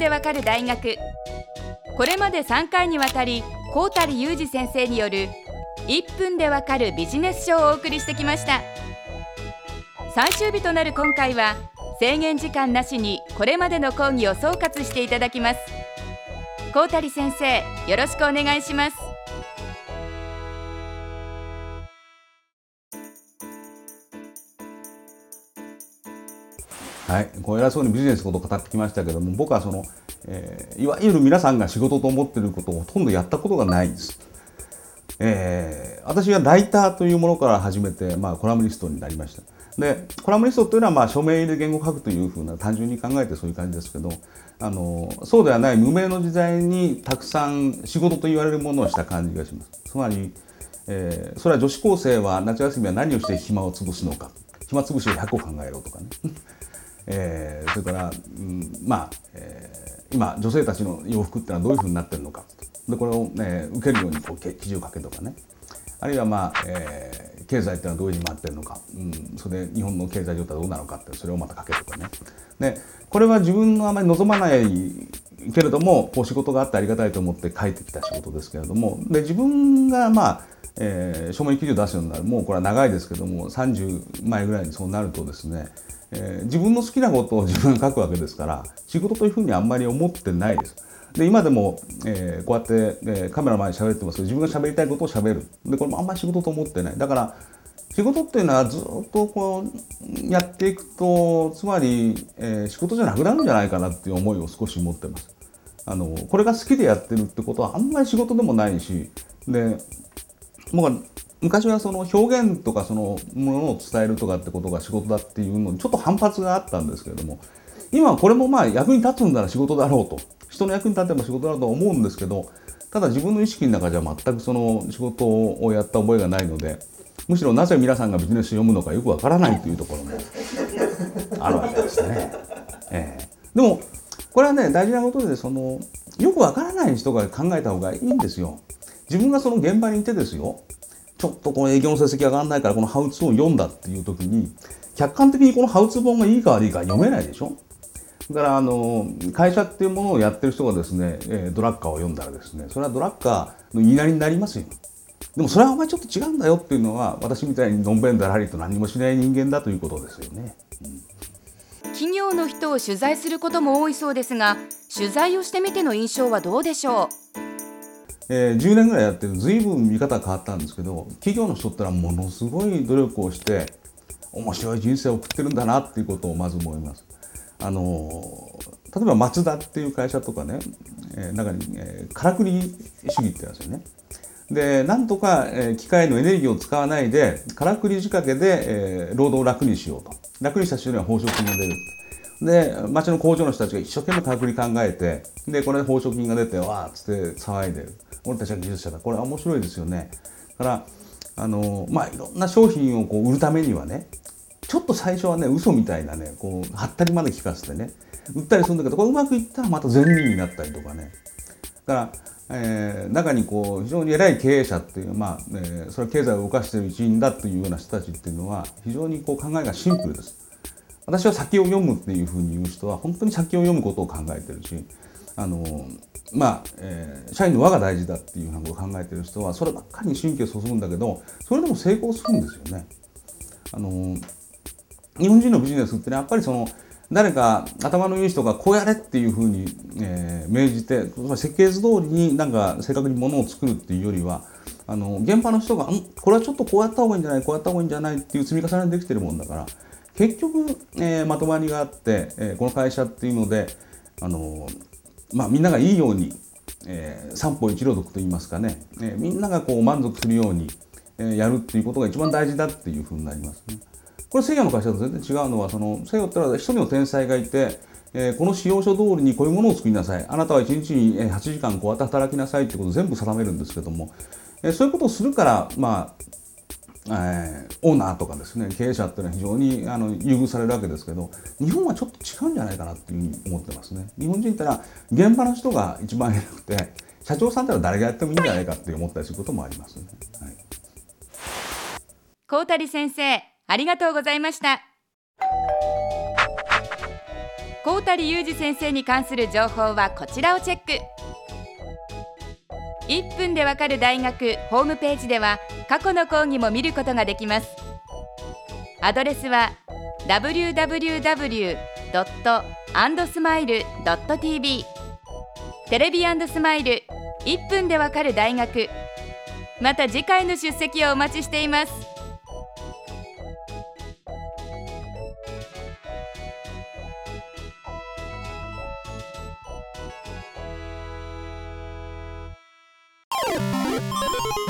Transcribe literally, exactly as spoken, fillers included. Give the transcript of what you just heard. でわかる大学。これまでさんかいにわたりコウタリユージ先生によるいっぷんでわかるビジネス書をお送りしてきました。最終日となる今回は制限時間なしにこれまでの講義を総括していただきます。コウタリ先生、よろしくお願いします。はい、こう偉そうにビジネスのことを語ってきましたけども、僕はその、えー、いわゆる皆さんが仕事と思っていることをほとんどやったことがないんです。えー、私はライターというものから始めて、まあ、コラムニストになりました。で、コラムニストというのは、まあ、署名で言語を書くというふうな単純に考えてそういう感じですけど、あのそうではない無名の時代にたくさん仕事と言われるものをした感じがします。つまり、えー、それは女子高生は夏休みは何をして暇を潰すのか、暇つぶしをひゃっこ考えろとかね。えー、それから、うん、まあ、えー、今女性たちの洋服ってのはどういうふうになってるのか、でこれを、ね、受けるようにこう記事を書けとかね、あるいは、まあえー、経済ってのはどういうふうに回ってるのか、うん、それで日本の経済状態はどうなのかってそれをまた書けとかね。でこれは自分のあまり望まないけれどもこう仕事があってありがたいと思って書いてきた仕事ですけれども、で自分がまあ、えー、署名記事を出すようになる、もうこれは長いですけどもさんじゅうまいぐらいにそうなるとですね、えー、自分の好きなことを自分が書くわけですから仕事というふうにあんまり思ってないです。で今でも、えー、こうやって、えー、カメラの前に喋ってますけど自分が喋りたいことを喋る。でこれもあんまり仕事と思ってない。だから仕事っていうのはずっとこうやっていくと、つまり、えー、仕事じゃなくなるんじゃないかなっていう思いを少し持ってます。あのこれが好きでやってるってことはあんまり仕事でもないし、でもう昔はその表現とかそのものを伝えるとかってことが仕事だっていうのにちょっと反発があったんですけれども、今はこれもまあ役に立つんなら仕事だろうと、人の役に立てば仕事だろうと思うんですけど、ただ自分の意識の中じゃ全くその仕事をやった覚えがないので、むしろなぜ皆さんがビジネスを読むのかよくわからないというところもあるわけですね。えー、でもこれはね大事なことで、そのよくわからない人が考えた方がいいんですよ。自分がその現場にいてですよ、ちょっとこの営業の成績上がらないからこのハウツーを読んだっていう時に客観的にこのハウツー本がいいか悪いか読めないでしょ。だからあの会社っていうものをやってる人がですね、ドラッカーを読んだらですね、それはドラッカーの言いなりになりますよ。でもそれはお前ちょっと違うんだよっていうのは、私みたいにのんべんだらりと何もしない人間だということですよね。うん、企業の人を取材することも多いそうですが、取材をしてみての印象はどうでしょう。えー、じゅうねんぐらいやってる、随分見方変わったんですけど、企業の人ってのはものすごい努力をして面白い人生を送ってるんだなっていうことをまず思います。あのー、例えばマツダっていう会社とかね、えー、中に、えー、からくり主義ってやつよね。でなんとか、えー、機械のエネルギーを使わないでからくり仕掛けで、えー、労働を楽にしようと、楽にした人には報奨金が出る。で町の工場の人たちが一生懸命からくり考えて、でこれで報奨金が出てわーっつって騒いでる。俺たちは技術者だ。これは面白いですよね。だからあのまあいろんな商品をこう売るためにはね、ちょっと最初はね嘘みたいなねこうはったりまで聞かせてね売ったりするんだけど、これうまくいったらまた善人になったりとかね。だから、えー、中にこう非常に偉い経営者っていうまあ、えー、それは経済を動かしている一員だというような人たちっていうのは非常にこう考えがシンプルです。私は先を読むっていうふうに言う人は本当に先を読むことを考えてるし、あのまあえー、社員の輪が大事だっていうふうなことを考えてる人はそればっかりに神経を注ぐんだけど、それでも成功するんですよね。あの日本人のビジネスってね、やっぱりその誰か頭のいい人がこうやれっていうふうに、えー、命じて設計図通りになんか正確にものを作るっていうよりは、あの現場の人がんこれはちょっとこうやった方がいいんじゃないこうやった方がいいんじゃないっていう積み重ねでできてるもんだから、結局、えー、まとまりがあって、えー、この会社っていうのであのまあ、みんながいいように、えー、三方一両得といいますかね、えー、みんながこう満足するように、えー、やるっていうことが一番大事だっていうふうになりますね。これ西洋の会社と全然違うのは、その西洋ってのは一人の天才がいて、えー、この仕様書通りにこういうものを作りなさい、あなたは一日にはちじかんこうやって働きなさいってことを全部定めるんですけども、えー、そういうことをするからまあえー、オーナーとかですね経営者っていうのは非常にあの優遇されるわけですけど、日本はちょっと違うんじゃないかなっていうふうに思ってますね。日本人ってのは現場の人が一番偉くて、社長さんってのは誰がやってもいいんじゃないかって思ったりすることもありますね。はい、コウタリ先生、ありがとうございました。小谷雄二先生に関する情報はこちらをチェック。いっぷんでわかる大学ホームページでは過去の講義も見ることができます。アドレスは ダブリューダブリューダブリュードットアンドスマイルドットティービー テレビ&スマイルいっぷんでわかる大学。また次回の出席をお待ちしています。you